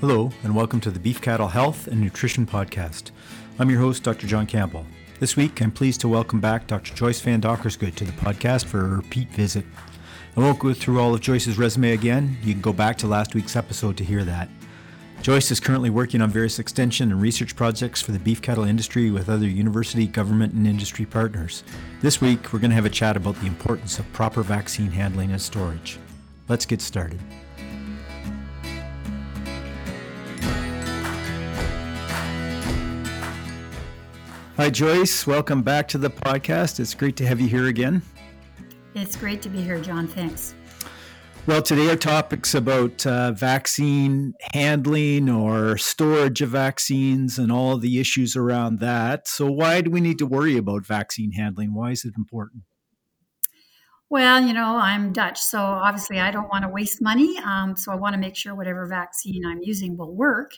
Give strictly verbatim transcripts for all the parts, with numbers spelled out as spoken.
Hello, and welcome to the Beef Cattle Health and Nutrition Podcast. I'm your host, Doctor John Campbell. This week, I'm pleased to welcome back Doctor Joyce Van Donkersgoed to the podcast for a repeat visit. I won't go through all of Joyce's resume again. You can go back to last week's episode to hear that. Joyce is currently working on various extension and research projects for the beef cattle industry with other university, government, and industry partners. This week, we're going to have a chat about the importance of proper vaccine handling and storage. Let's get started. Hi, Joyce. Welcome back to the podcast. It's great to have you here again. It's great to be here, John. Thanks. Well, today our topic's about uh, vaccine handling or storage of vaccines and all the issues around that. So why do we need to worry about vaccine handling? Why is it important? Well, you know, I'm Dutch, so obviously I don't want to waste money. Um, so I want to make sure whatever vaccine I'm using will work.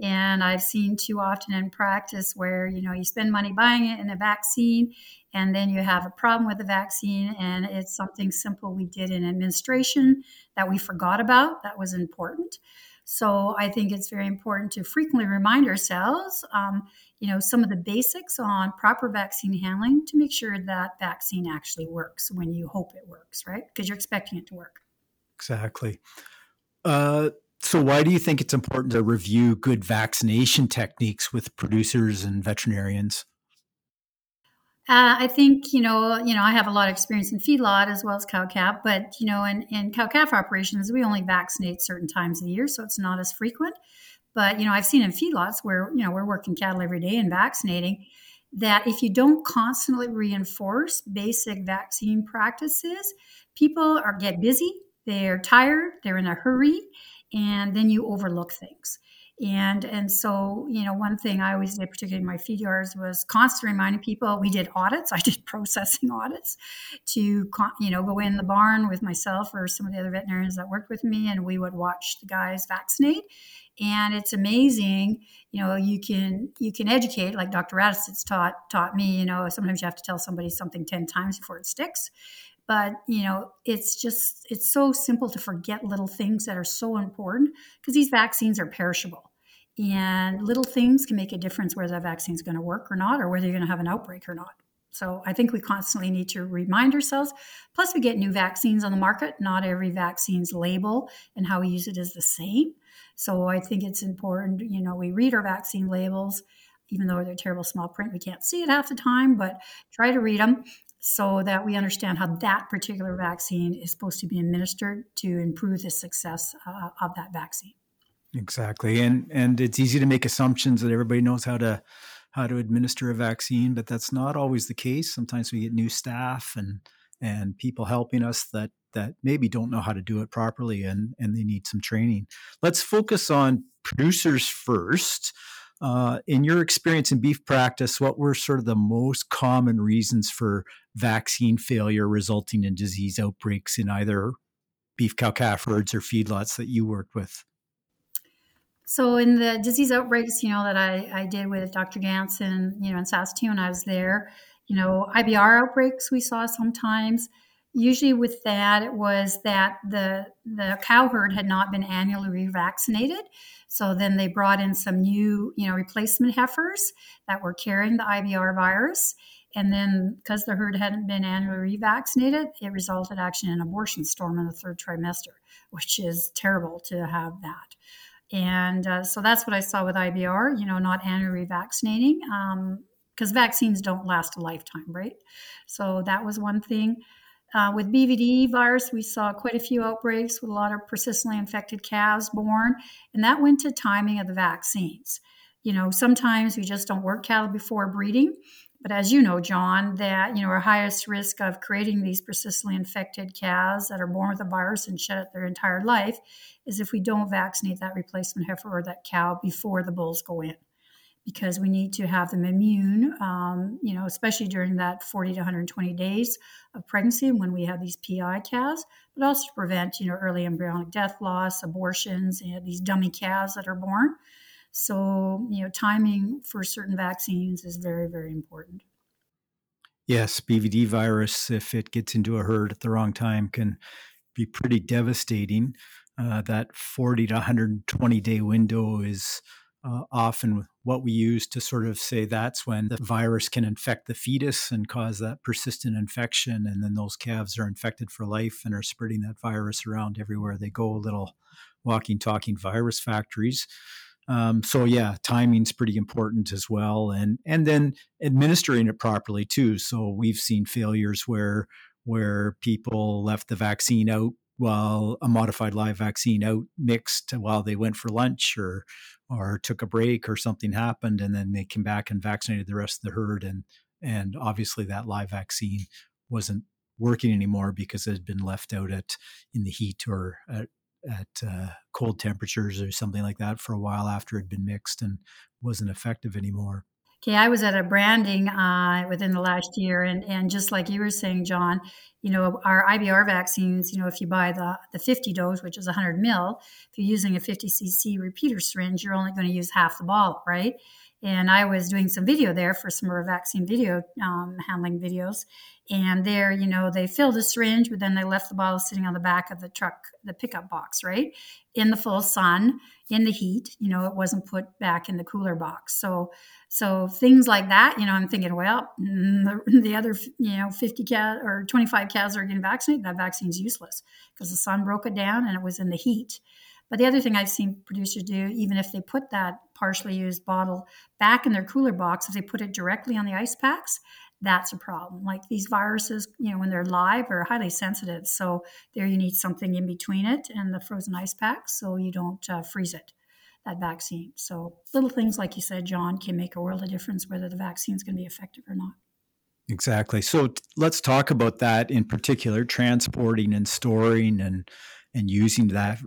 And I've seen too often in practice where, you know, you spend money buying it in a vaccine and then you have a problem with the vaccine. And it's something simple we did in administration that we forgot about that was important. So I think it's very important to frequently remind ourselves, um, you know, some of the basics on proper vaccine handling to make sure that vaccine actually works when you hope it works, right? Because you're expecting it to work. Exactly. Uh So why do you think it's important to review good vaccination techniques with producers and veterinarians? Uh, I think, you know, you know, I have a lot of experience in feedlot as well as cow-calf, but, you know, in, in cow-calf operations, we only vaccinate certain times of the year, so it's not as frequent. But, you know, I've seen in feedlots where, you know, we're working cattle every day and vaccinating, that if you don't constantly reinforce basic vaccine practices, people are get busy, they're tired, they're in a hurry, and then you overlook things. And and so, you know, one thing I always did, particularly in my feed yards, was constantly reminding people, we did audits. I did processing audits to, you know, go in the barn with myself or some of the other veterinarians that worked with me, and we would watch the guys vaccinate. And it's amazing, you know, you can you can educate, like Doctor Radice taught taught me, you know, sometimes you have to tell somebody something ten times before it sticks. But, you know, it's just, it's so simple to forget little things that are so important because these vaccines are perishable. And little things can make a difference whether that vaccine is going to work or not, or whether you're going to have an outbreak or not. So I think we constantly need to remind ourselves. Plus, we get new vaccines on the market. Not every vaccine's label and how we use it is the same. So I think it's important, you know, we read our vaccine labels, even though they're terrible small print. We can't see it half the time, but try to read them, so that we understand how that particular vaccine is supposed to be administered to improve the success uh, of that vaccine. Exactly. And and it's easy to make assumptions that everybody knows how to how to administer a vaccine, but that's not always the case. Sometimes we get new staff and and people helping us that that maybe don't know how to do it properly and, and they need some training. Let's focus on producers first. Uh, in your experience in beef practice, what were sort of the most common reasons for vaccine failure resulting in disease outbreaks in either beef cow-calf herds or feedlots that you worked with? So in the disease outbreaks, you know, that I, I did with Doctor Ganson, you know, in Saskatoon when I was there, you know, I B R outbreaks we saw sometimes. Usually with that, it was that the the cow herd had not been annually revaccinated. So then they brought in some new, you know, replacement heifers that were carrying the I B R virus. And then because the herd hadn't been annually revaccinated, it resulted actually in an abortion storm in the third trimester, which is terrible to have that. And uh, so that's what I saw with I B R, you know, not annually revaccinating, um, because vaccines don't last a lifetime, right? So that was one thing. Uh, with B V D virus, we saw quite a few outbreaks with a lot of persistently infected calves born, and that went to timing of the vaccines. You know, sometimes we just don't work cattle before breeding, but as you know, John, that, you know, our highest risk of creating these persistently infected calves that are born with a virus and shed it their entire life is if we don't vaccinate that replacement heifer or that cow before the bulls go in, because we need to have them immune, um, you know, especially during that forty to one hundred twenty days of pregnancy when we have these P I calves, but also to prevent, you know, early embryonic death loss, abortions, and these dummy calves that are born. So, you know, timing for certain vaccines is very, very important. Yes, B V D virus, if it gets into a herd at the wrong time, can be pretty devastating. Uh, that forty to one hundred twenty day window is uh, often what we use to sort of say that's when the virus can infect the fetus and cause that persistent infection. And then those calves are infected for life and are spreading that virus around everywhere they go, little walking, talking virus factories. Um, so yeah, timing's pretty important as well. And, and then administering it properly too. So we've seen failures where, where people left the vaccine out, while a modified live vaccine out mixed while they went for lunch or or took a break or something happened, and then they came back and vaccinated the rest of the herd. And and obviously that live vaccine wasn't working anymore because it had been left out at in the heat or at, at uh, cold temperatures or something like that for a while after it had been mixed and wasn't effective anymore. Okay, I was at a branding uh, within the last year, and, and just like you were saying, John, you know, our I B R vaccines, you know, if you buy the, the fifty dose, which is one hundred mil, if you're using a fifty cc repeater syringe, you're only going to use half the bottle, right? And I was doing some video there for some of our vaccine video um, handling videos. And there, you know, they filled a syringe, but then they left the bottle sitting on the back of the truck, the pickup box, right? In the full sun, in the heat, you know, it wasn't put back in the cooler box. So, so things like that, you know, I'm thinking, well, the, the other, you know, fifty calves or twenty-five calves are getting vaccinated. That vaccine's useless because the sun broke it down and it was in the heat. But the other thing I've seen producers do, even if they put that partially used bottle back in their cooler box, if they put it directly on the ice packs, that's a problem. Like these viruses, you know, when they're live, are highly sensitive. So there you need something in between it and the frozen ice pack so you don't uh, freeze it, that vaccine. So little things, like you said, John, can make a world of difference whether the vaccine is going to be effective or not. Exactly. So t- let's talk about that in particular, transporting and storing and and using that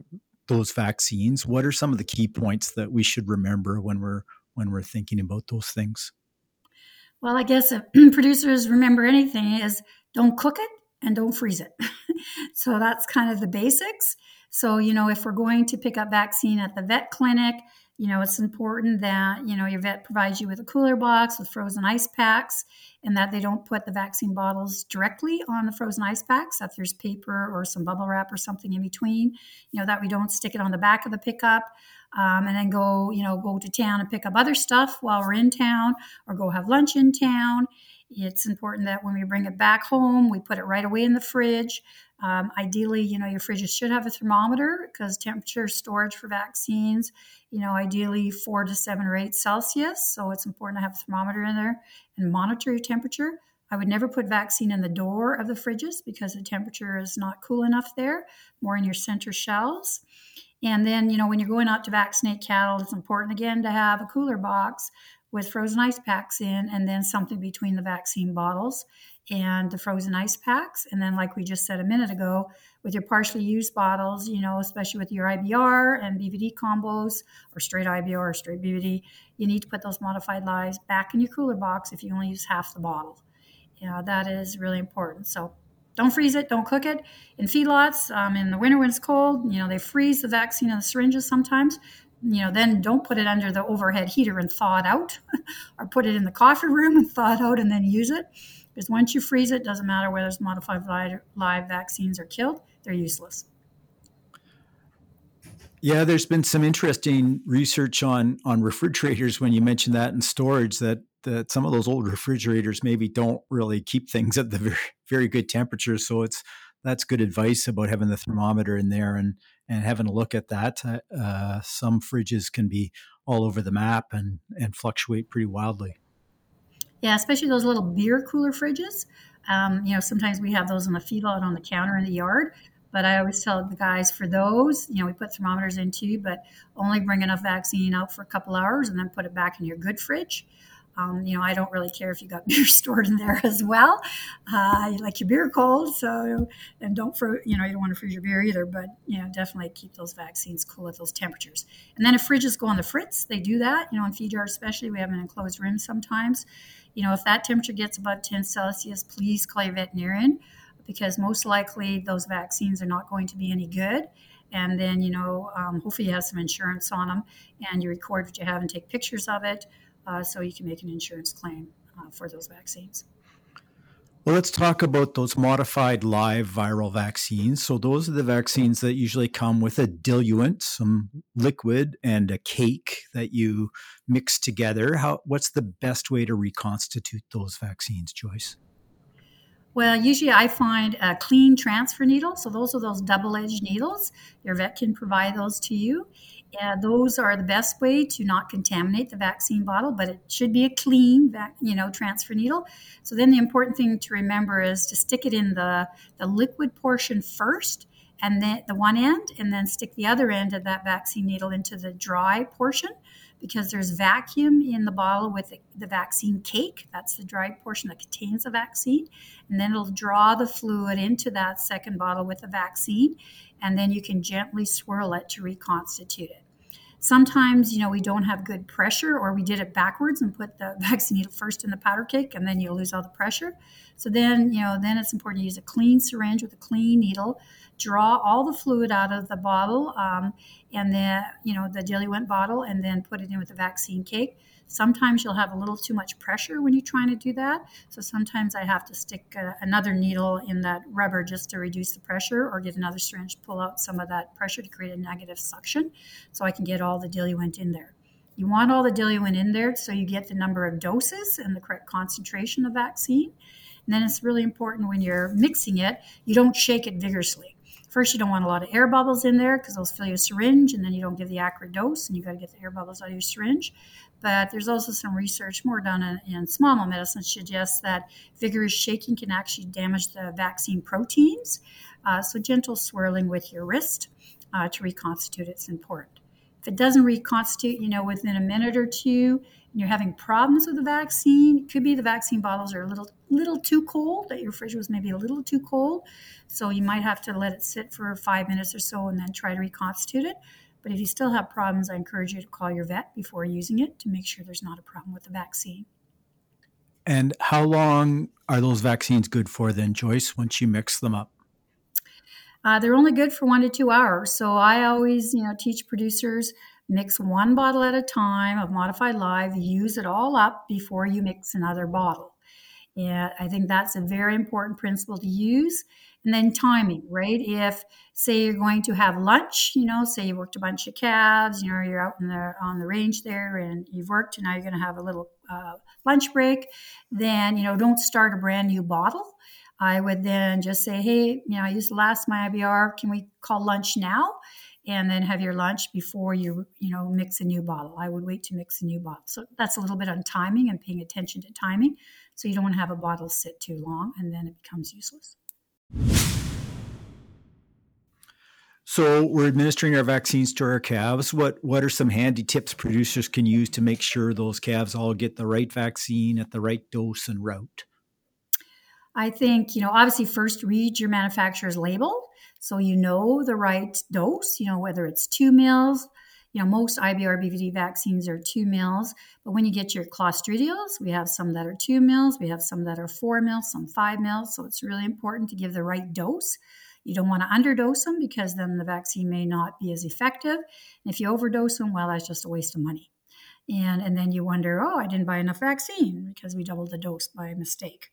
those vaccines. What are some of the key points that we should remember when we're when we're thinking about those things? Well, I guess if producers remember anything is don't cook it and don't freeze it. So that's kind of the basics. So, you know, if we're going to pick up vaccine at the vet clinic, you know, it's important that, you know, your vet provides you with a cooler box with frozen ice packs and that they don't put the vaccine bottles directly on the frozen ice packs, that there's paper or some bubble wrap or something in between, you know, that we don't stick it on the back of the pickup um, and then go, you know, go to town and pick up other stuff while we're in town or go have lunch in town. It's important that when we bring it back home, we put it right away in the fridge. Um, ideally, you know, your fridges should have a thermometer because temperature storage for vaccines, you know, ideally four to seven or eight Celsius. So it's important to have a thermometer in there and monitor your temperature. I would never put vaccine in the door of the fridges because the temperature is not cool enough there, more in your center shelves. And then, you know, when you're going out to vaccinate cattle, it's important again to have a cooler box with frozen ice packs in and then something between the vaccine bottles and the frozen ice packs. And then, like we just said a minute ago, with your partially used bottles, you know, especially with your I B R and B V D combos or straight I B R or straight B V D, you need to put those modified lives back in your cooler box if you only use half the bottle. You know, that is really important. So don't freeze it, don't cook it. In feedlots, um, in the winter when it's cold, you know, they freeze the vaccine in the syringes sometimes. You know, then don't put it under the overhead heater and thaw it out or put it in the coffee room and thaw it out and then use it. Because once you freeze it, it doesn't matter whether it's modified live, live vaccines are killed, they're useless. Yeah, there's been some interesting research on on refrigerators when you mentioned that in storage that, that some of those old refrigerators maybe don't really keep things at the very, very good temperature. So it's that's good advice about having the thermometer in there and, and having a look at that. Uh, some fridges can be all over the map and, and fluctuate pretty wildly. Yeah, especially those little beer cooler fridges. Um, you know, sometimes we have those in the feedlot on the counter in the yard. But I always tell the guys for those, you know, we put thermometers in too, but only bring enough vaccine out for a couple hours and then put it back in your good fridge. Um, you know, I don't really care if you got beer stored in there as well. Uh, you like your beer cold, so, and don't, fr- you know, you don't want to freeze your beer either, but, you know, definitely keep those vaccines cool at those temperatures. And then if fridges go on the fritz, they do that, you know, in feed yards especially, we have an enclosed room sometimes. You know, if that temperature gets above ten Celsius, please call your veterinarian because most likely those vaccines are not going to be any good. And then, you know, um, hopefully you have some insurance on them and you record what you have and take pictures of it. Uh, so you can make an insurance claim uh, for those vaccines. Well, let's talk about those modified live viral vaccines. So those are the vaccines that usually come with a diluent, some liquid, and a cake that you mix together. How? What's the best way to reconstitute those vaccines, Joyce? Well, usually I find a clean transfer needle. So those are those double-edged needles. Your vet can provide those to you. Yeah, those are the best way to not contaminate the vaccine bottle, but it should be a clean, you know, transfer needle. So then the important thing to remember is to stick it in the, the liquid portion first, and then the one end, and then stick the other end of that vaccine needle into the dry portion, because there's vacuum in the bottle with the, the vaccine cake. That's the dry portion that contains the vaccine. And then it'll draw the fluid into that second bottle with the vaccine, and then you can gently swirl it to reconstitute it. Sometimes, you know, we don't have good pressure, or we did it backwards and put the vaccine needle first in the powder cake, and then you lose all the pressure. So then, you know, then it's important to use a clean syringe with a clean needle, draw all the fluid out of the bottle, um, and then, you know, the diluent bottle, and then put it in with the vaccine cake. Sometimes you'll have a little too much pressure when you're trying to do that. So sometimes I have to stick uh, another needle in that rubber just to reduce the pressure, or get another syringe to pull out some of that pressure to create a negative suction, so I can get all the diluent in there. You want all the diluent in there so you get the number of doses and the correct concentration of vaccine. And then it's really important when you're mixing it, you don't shake it vigorously. First, you don't want a lot of air bubbles in there, because those fill your syringe, and then you don't give the accurate dose, and you got to get the air bubbles out of your syringe. But there's also some research, more done in, in small medicine, suggests that vigorous shaking can actually damage the vaccine proteins. Uh, so gentle swirling with your wrist uh, to reconstitute it's important. If it doesn't reconstitute, you know, within a minute or two, and you're having problems with the vaccine, it could be the vaccine bottles are a little little too cold, that your refrigerator was maybe a little too cold. So you might have to let it sit for five minutes or so and then try to reconstitute it. But if you still have problems, I encourage you to call your vet before using it to make sure there's not a problem with the vaccine. And how long are those vaccines good for then, Joyce, once you mix them up? Uh, they're only good for one to two hours. So I always, you know, teach producers, mix one bottle at a time of modified live, use it all up before you mix another bottle. And I think that's a very important principle to use. And then timing, right? If, say, you're going to have lunch, you know, say you worked a bunch of calves, you know, you're out in the, on the range there, and you've worked, and now you're going to have a little uh, lunch break, then, you know, don't start a brand new bottle. I would then just say, hey, you know, I used the last my I B R, can we call lunch now? And then have your lunch before you, you know, mix a new bottle. I would wait to mix a new bottle. So that's a little bit on timing and paying attention to timing. So you don't want to have a bottle sit too long, and then it becomes useless. So we're administering our vaccines to our calves. What what are some handy tips producers can use to make sure those calves all get the right vaccine at the right dose and route? I think, you know, obviously first read your manufacturer's label, so you know the right dose, you know, whether it's two mils. You know, most I B R B V D vaccines are two mils, but when you get your clostridials, we have some that are two mils, we have some that are four mils, some five mils. So it's really important to give the right dose. You don't want to underdose them, because then the vaccine may not be as effective. And if you overdose them, well, that's just a waste of money. And, and then you wonder, oh, I didn't buy enough vaccine because we doubled the dose by mistake.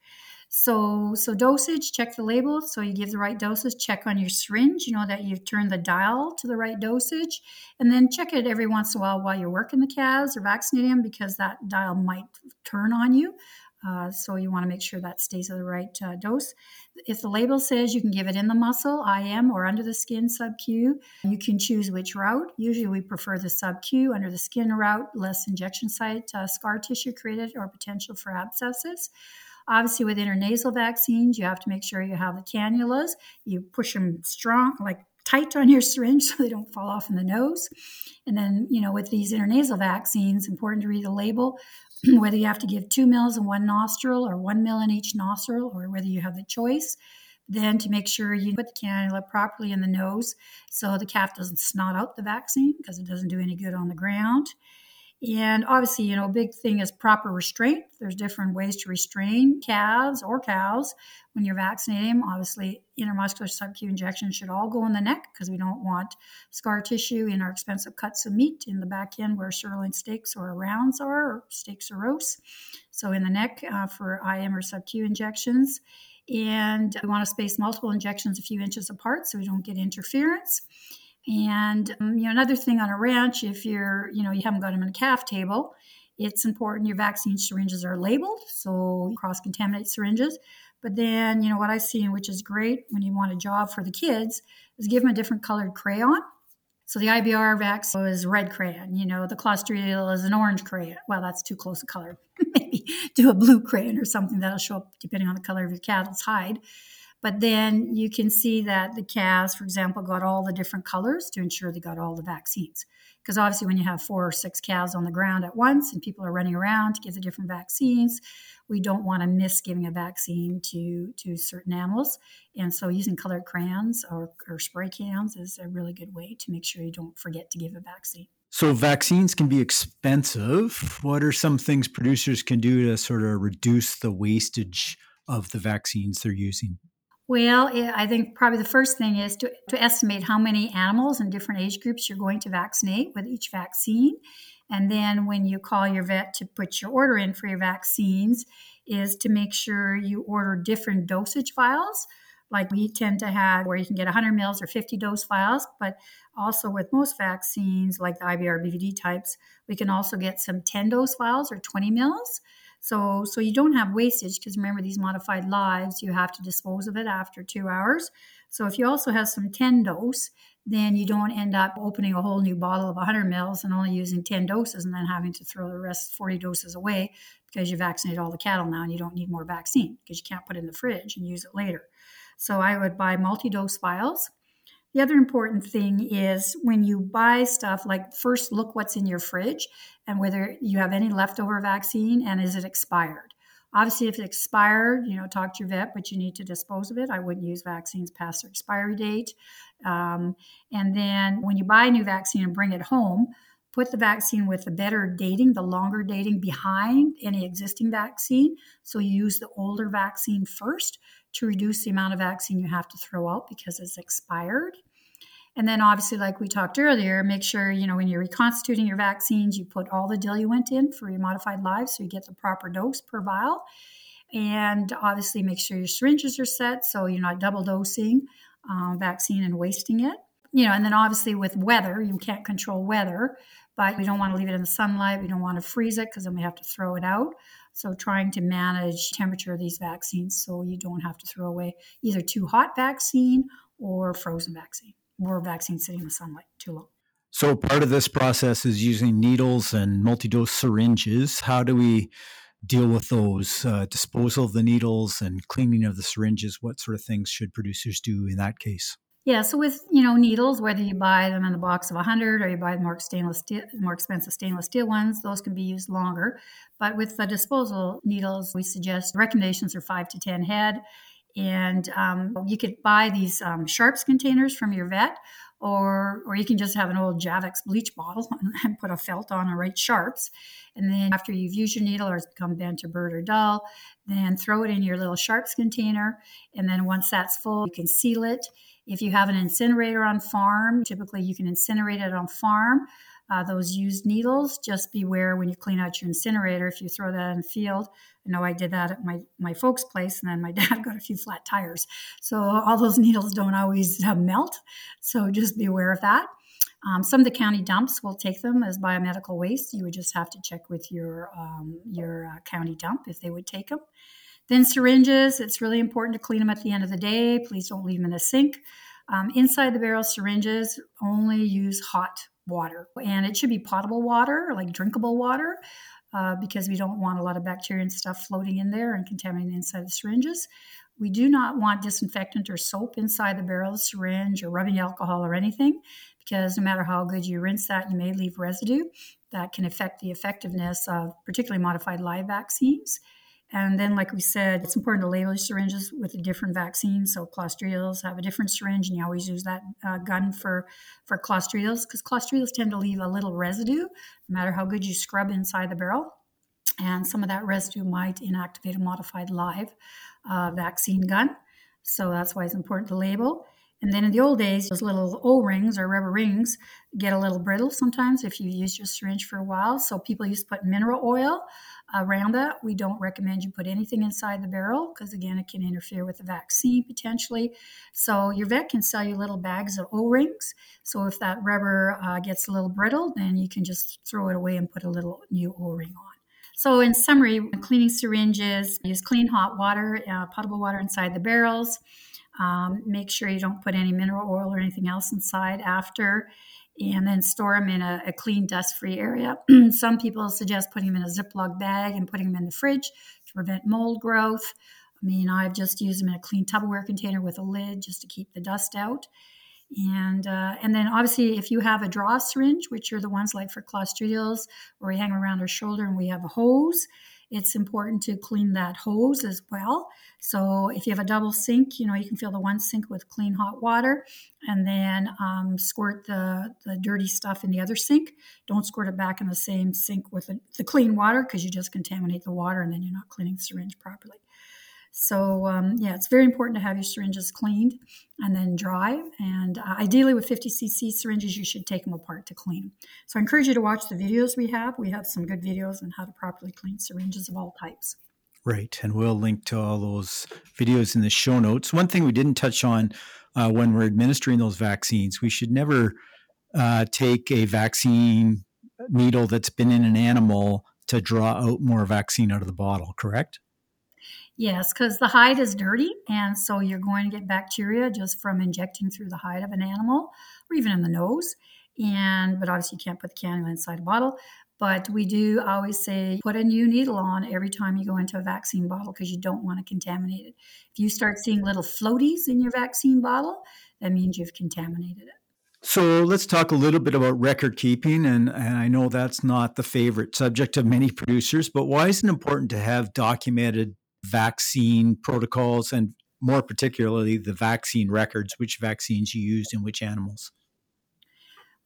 So so dosage, check the label. So you give the right doses, check on your syringe, you know, that you've turned the dial to the right dosage, and then check it every once in a while while you're working the calves or vaccinating them, because that dial might turn on you. Uh, so you want to make sure that stays at the right uh, dose. If the label says you can give it in the muscle, I M, or under the skin sub-Q, you can choose which route. Usually we prefer the sub-Q, under the skin route, less injection site uh, scar tissue created or potential for abscesses. Obviously, with intranasal vaccines, you have to make sure you have the cannulas. You push them strong, like tight on your syringe, so they don't fall off in the nose. And then, you know, with these intranasal vaccines, important to read the label, whether you have to give two mils in one nostril or one mil in each nostril, or whether you have the choice. Then to make sure you put the cannula properly in the nose so the calf doesn't snot out the vaccine, because it doesn't do any good on the ground. And obviously, you know, a big thing is proper restraint. There's different ways to restrain calves or cows when you're vaccinating them. Obviously, intramuscular sub-Q injections should all go in the neck, because we don't want scar tissue in our expensive cuts of meat in the back end where sirloin steaks or rounds are, or steaks or roasts. so in the neck uh, for I M or sub-Q injections. And we want to space multiple injections a few inches apart so we don't get interference. And um, you know, another thing on a ranch, if you're, you know, you haven't got them in a calf table, it's important your vaccine syringes are labeled, so cross-contaminate syringes. But then, you know, what I see, which is great when you want a job for the kids, is give them a different colored crayon. So the I B R vaccine is red crayon. You know, the Clostridial is an orange crayon. Well, that's too close a color. Maybe do a blue crayon or something that'll show up depending on the color of your cattle's hide. But then you can see that the calves, for example, got all the different colors to ensure they got all the vaccines. Because obviously when you have four or six calves on the ground at once and people are running around to give the different vaccines, we don't want to miss giving a vaccine to, to certain animals. And so using colored crayons or, or spray cans is a really good way to make sure you don't forget to give a vaccine. So vaccines can be expensive. What are some things producers can do to sort of reduce the wastage of the vaccines they're using? Well, I think probably the first thing is to, to estimate how many animals in different age groups you're going to vaccinate with each vaccine. And then when you call your vet to put your order in for your vaccines, is to make sure you order different dosage vials. Like we tend to have where you can get one hundred mils or fifty dose vials, but also with most vaccines like the I B R, B V D types, we can also get some ten dose vials or twenty mils. So so you don't have wastage, because remember, these modified lives, you have to dispose of it after two hours. So if you also have some ten dose, then you don't end up opening a whole new bottle of one hundred mils and only using ten doses and then having to throw the rest forty doses away because you vaccinate all the cattle now and you don't need more vaccine because you can't put it in the fridge and use it later. So I would buy multi-dose vials. The other important thing is when you buy stuff, like first look what's in your fridge and whether you have any leftover vaccine and is it expired. Obviously, if it expired, you know, talk to your vet, but you need to dispose of it. I wouldn't use vaccines past their expiry date. Um, and then when you buy a new vaccine and bring it home, put the vaccine with the better dating, the longer dating behind any existing vaccine. So you use the older vaccine first to reduce the amount of vaccine you have to throw out because it's expired. And then obviously, like we talked earlier, make sure, you know, when you're reconstituting your vaccines, you put all the diluent in for your modified lives so you get the proper dose per vial. And obviously make sure your syringes are set so you're not double dosing uh, vaccine and wasting it. You know, and then obviously with weather, you can't control weather, but we don't want to leave it in the sunlight. We don't want to freeze it because then we have to throw it out. So trying to manage temperature of these vaccines so you don't have to throw away either too hot vaccine or frozen vaccine or vaccine sitting in the sunlight too long. So part of this process is using needles and multi-dose syringes. How do we deal with those? Uh, disposal of the needles and cleaning of the syringes, what sort of things should producers do in that case? Yeah, so with, you know, needles, whether you buy them in the box of one hundred or you buy the more stainless steel, more expensive stainless steel ones, those can be used longer. But with the disposal needles, we suggest recommendations are five to ten head. And um, you could buy these um, sharps containers from your vet, or or you can just have an old Javex bleach bottle and put a felt on and write sharps. And then after you've used your needle or it's become bent or burred or dull, then throw it in your little sharps container. And then once that's full, you can seal it. If you have an incinerator on farm, typically you can incinerate it on farm. Uh, those used needles, just beware when you clean out your incinerator if you throw that in the field. I know I did that at my, my folks' place, and then my dad got a few flat tires. So all those needles don't always uh, melt, so just be aware of that. Um, some of the county dumps will take them as biomedical waste. You would just have to check with your, um, your uh, county dump if they would take them. Then syringes, it's really important to clean them at the end of the day. Please don't leave them in the sink. Um, inside the barrel syringes, only use hot water. And it should be potable water, like drinkable water, uh, because we don't want a lot of bacteria and stuff floating in there and contaminating the inside of the syringes. We do not want disinfectant or soap inside the barrel of the syringe or rubbing alcohol or anything, because no matter how good you rinse that, you may leave residue that can affect the effectiveness of particularly modified live vaccines. And then, like we said, it's important to label your syringes with a different vaccine. So Clostridials have a different syringe, and you always use that uh, gun for, for Clostridials, because Clostridials tend to leave a little residue, no matter how good you scrub inside the barrel. And some of that residue might inactivate a modified live uh, vaccine gun. So that's why it's important to label. And then in the old days, those little O-rings or rubber rings get a little brittle sometimes if you use your syringe for a while. So people used to put mineral oil Around that, we don't recommend you put anything inside the barrel because, again, it can interfere with the vaccine potentially. So your vet can sell you little bags of O-rings. So if that rubber uh, gets a little brittle, then you can just throw it away and put a little new O-ring on. So in summary, cleaning syringes, use clean hot water, uh, potable water inside the barrels. Um, make sure you don't put any mineral oil or anything else inside after, and then store them in a, a clean, dust-free area. Some people suggest putting them in a Ziploc bag and putting them in the fridge to prevent mold growth. I mean, I've just used them in a clean Tupperware container with a lid just to keep the dust out. And uh, and then obviously if you have a draw syringe, which are the ones like for clostridials where we hang around our shoulder and we have a hose, it's important to clean that hose as well. So if you have a double sink, you know, you can fill the one sink with clean hot water and then um, squirt the, the dirty stuff in the other sink. Don't squirt it back in the same sink with the, the clean water because you just contaminate the water and then you're not cleaning the syringe properly. So, um, yeah, it's very important to have your syringes cleaned and then dry. And uh, ideally with fifty cc syringes, you should take them apart to clean them. So I encourage you to watch the videos we have. We have some good videos on how to properly clean syringes of all types. Right. And we'll link to all those videos in the show notes. One thing we didn't touch on uh, when we're administering those vaccines, we should never uh, take a vaccine needle that's been in an animal to draw out more vaccine out of the bottle, correct? Yes, because the hide is dirty, and so you're going to get bacteria just from injecting through the hide of an animal, or even in the nose. And but obviously you can't put the cannula inside a bottle. But we do always say put a new needle on every time you go into a vaccine bottle because you don't want to contaminate it. If you start seeing little floaties in your vaccine bottle, that means you've contaminated it. So let's talk a little bit about record keeping, and, and I know that's not the favorite subject of many producers, but why is it important to have documented vaccine protocols and more particularly the vaccine records, which vaccines you used in which animals?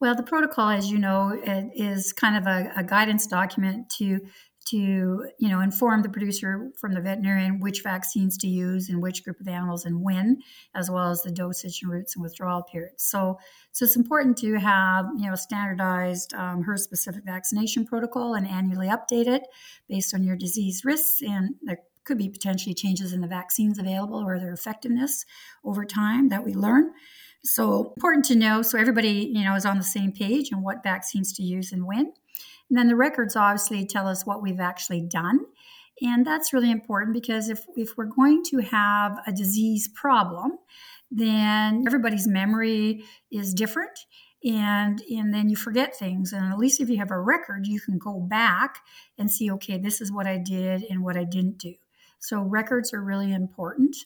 Well, the protocol, as you know, it is kind of a, a guidance document to, to, you know, inform the producer from the veterinarian which vaccines to use in which group of animals and when, as well as the dosage and routes and withdrawal periods. So, so it's important to have, you know, a standardized um, herb-specific vaccination protocol and annually update it based on your disease risks and the could be potentially changes in the vaccines available or their effectiveness over time that we learn. So important to know so everybody, you know, is on the same page and what vaccines to use and when. And then the records obviously tell us what we've actually done. And that's really important because if, if we're going to have a disease problem, then everybody's memory is different. And and then you forget things. And at least if you have a record, you can go back and see, okay, this is what I did and what I didn't do. So records are really important,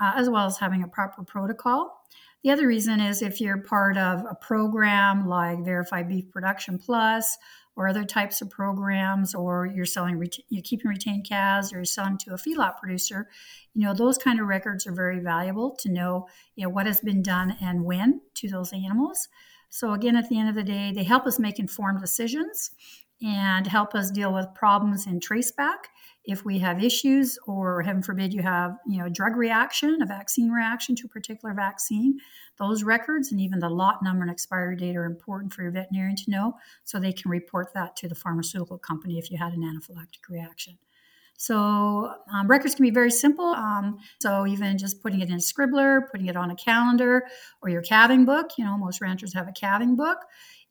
uh, as well as having a proper protocol. The other reason is if you're part of a program like Verified Beef Production Plus or other types of programs, or you're selling, ret- you're keeping retained calves, or you're selling to a feedlot producer, you know, those kind of records are very valuable to know, you know, what has been done and when to those animals. So again, at the end of the day, they help us make informed decisions and help us deal with problems in traceback. If we have issues or, heaven forbid, you have, you know, a drug reaction, a vaccine reaction to a particular vaccine, those records and even the lot number and expiry date are important for your veterinarian to know so they can report that to the pharmaceutical company if you had an anaphylactic reaction. So um, records can be very simple. Um, so even just putting it in a scribbler, putting it on a calendar or your calving book, you know, most ranchers have a calving book.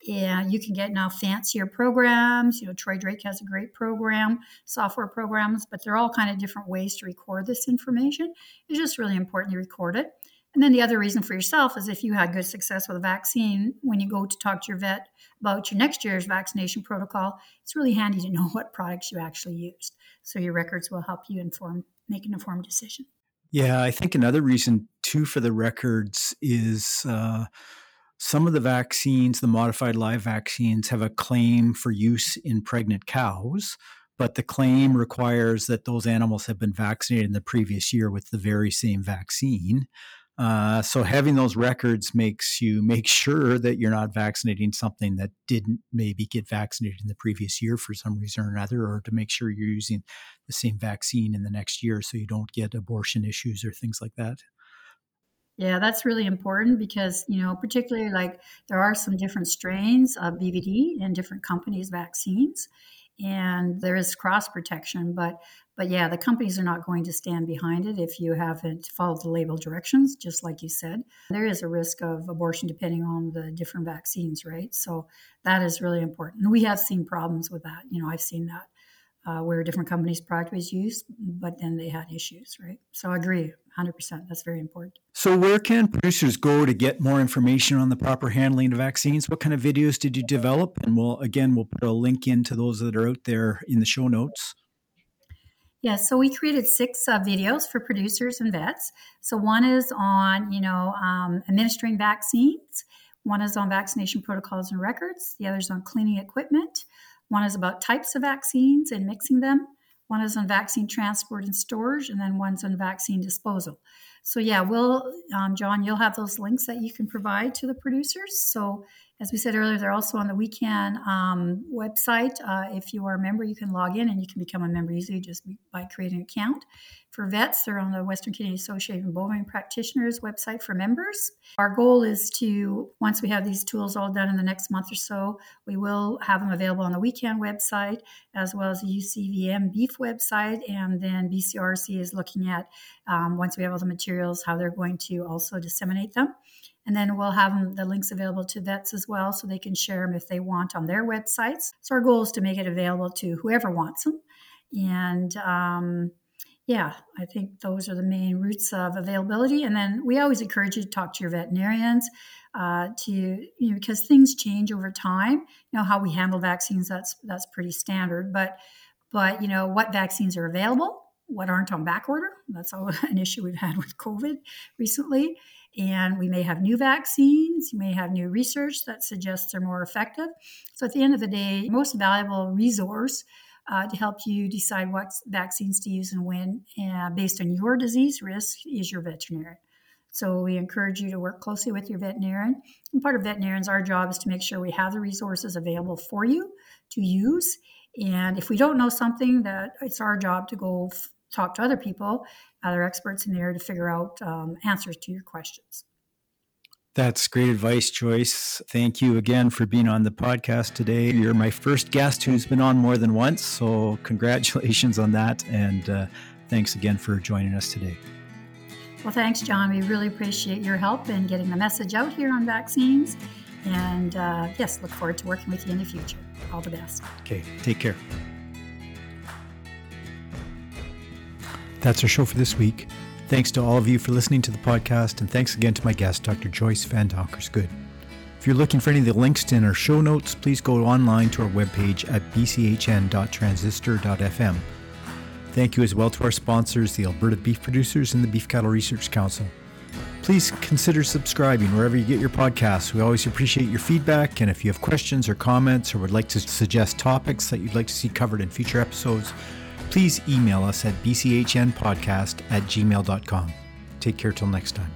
And you can get now fancier programs. You know, Troy Drake has a great program, software programs, but they're all kind of different ways to record this information. It's just really important you record it. And then the other reason for yourself is if you had good success with a vaccine, when you go to talk to your vet about your next year's vaccination protocol, it's really handy to know what products you actually used. So your records will help you inform, make an informed decision. Yeah, I think another reason too for the records is uh, some of the vaccines, the modified live vaccines, have a claim for use in pregnant cows, but the claim requires that those animals have been vaccinated in the previous year with the very same vaccine. Uh, so having those records makes you make sure that you're not vaccinating something that didn't maybe get vaccinated in the previous year for some reason or another, or to make sure you're using the same vaccine in the next year so you don't get abortion issues or things like that. Yeah, that's really important because, you know, particularly like there are some different strains of B V D and different companies' vaccines. and there is cross protection, but but yeah, the companies are not going to stand behind it if you haven't followed the label directions, just like you said. There is a risk of abortion depending on the different vaccines, right? So that is really important. And we have seen problems with that. You know, I've seen that uh, where different companies' product was used, but then they had issues, right? So I agree, one hundred percent. That's very important. So where can producers go to get more information on the proper handling of vaccines? What kind of videos did you develop? And we'll, again, we'll put a link into those that are out there in the show notes. Yeah, so we created six uh, videos for producers and vets. So one is on, you know, um, administering vaccines. One is on vaccination protocols and records. The other is on cleaning equipment. One is about types of vaccines and mixing them. One is on vaccine transport and storage, and then one's on vaccine disposal. So yeah, we'll, um, John, you'll have those links that you can provide to the producers. So as we said earlier, they're also on the W C A N um, website. Uh, if you are a member, you can log in and you can become a member easily just by creating an account. For vets, they're on the Western Canadian Association of Bovine Practitioners website for members. Our goal is to, once we have these tools all done in the next month or so, we will have them available on the W C A N website, as well as the U C V M beef website. And then B C R C is looking at, um, once we have all the materials, how they're going to also disseminate them. And then we'll have them, the links available to vets as well, so they can share them if they want on their websites. So our goal is to make it available to whoever wants them. And um, yeah, I think those are the main routes of availability. And then we always encourage you to talk to your veterinarians uh, to, you know, because things change over time. You know, how we handle vaccines, that's that's pretty standard. But, but you know, what vaccines are available, what aren't on back order. That's all an issue we've had with COVID recently. And we may have new vaccines, you may have new research that suggests they're more effective. So at the end of the day, the most valuable resource uh, to help you decide what vaccines to use and when uh, based on your disease risk is your veterinarian. So we encourage you to work closely with your veterinarian. And part of veterinarians, our job is to make sure we have the resources available for you to use. And if we don't know something, that it's our job to go f- talk to other people, other experts in the area to figure out um, answers to your questions. That's great advice, Joyce. Thank you again for being on the podcast today. You're my first guest who's been on more than once, so congratulations on that. And uh, thanks again for joining us today. Well, thanks, John. We really appreciate your help in getting the message out here on vaccines. And uh, yes, look forward to working with you in the future. All the best. Okay, take care. That's our show for this week. Thanks to all of you for listening to the podcast, and thanks again to my guest, Doctor Joyce Van Donkersgoed. If you're looking for any of the links to in our show notes, please go online to our webpage at b c h n dot transistor dot f m. Thank you as well to our sponsors, the Alberta Beef Producers and the Beef Cattle Research Council. Please consider subscribing wherever you get your podcasts. We always appreciate your feedback, and if you have questions or comments or would like to suggest topics that you'd like to see covered in future episodes, please email us at b c h n podcast at gmail dot com. Take care till next time.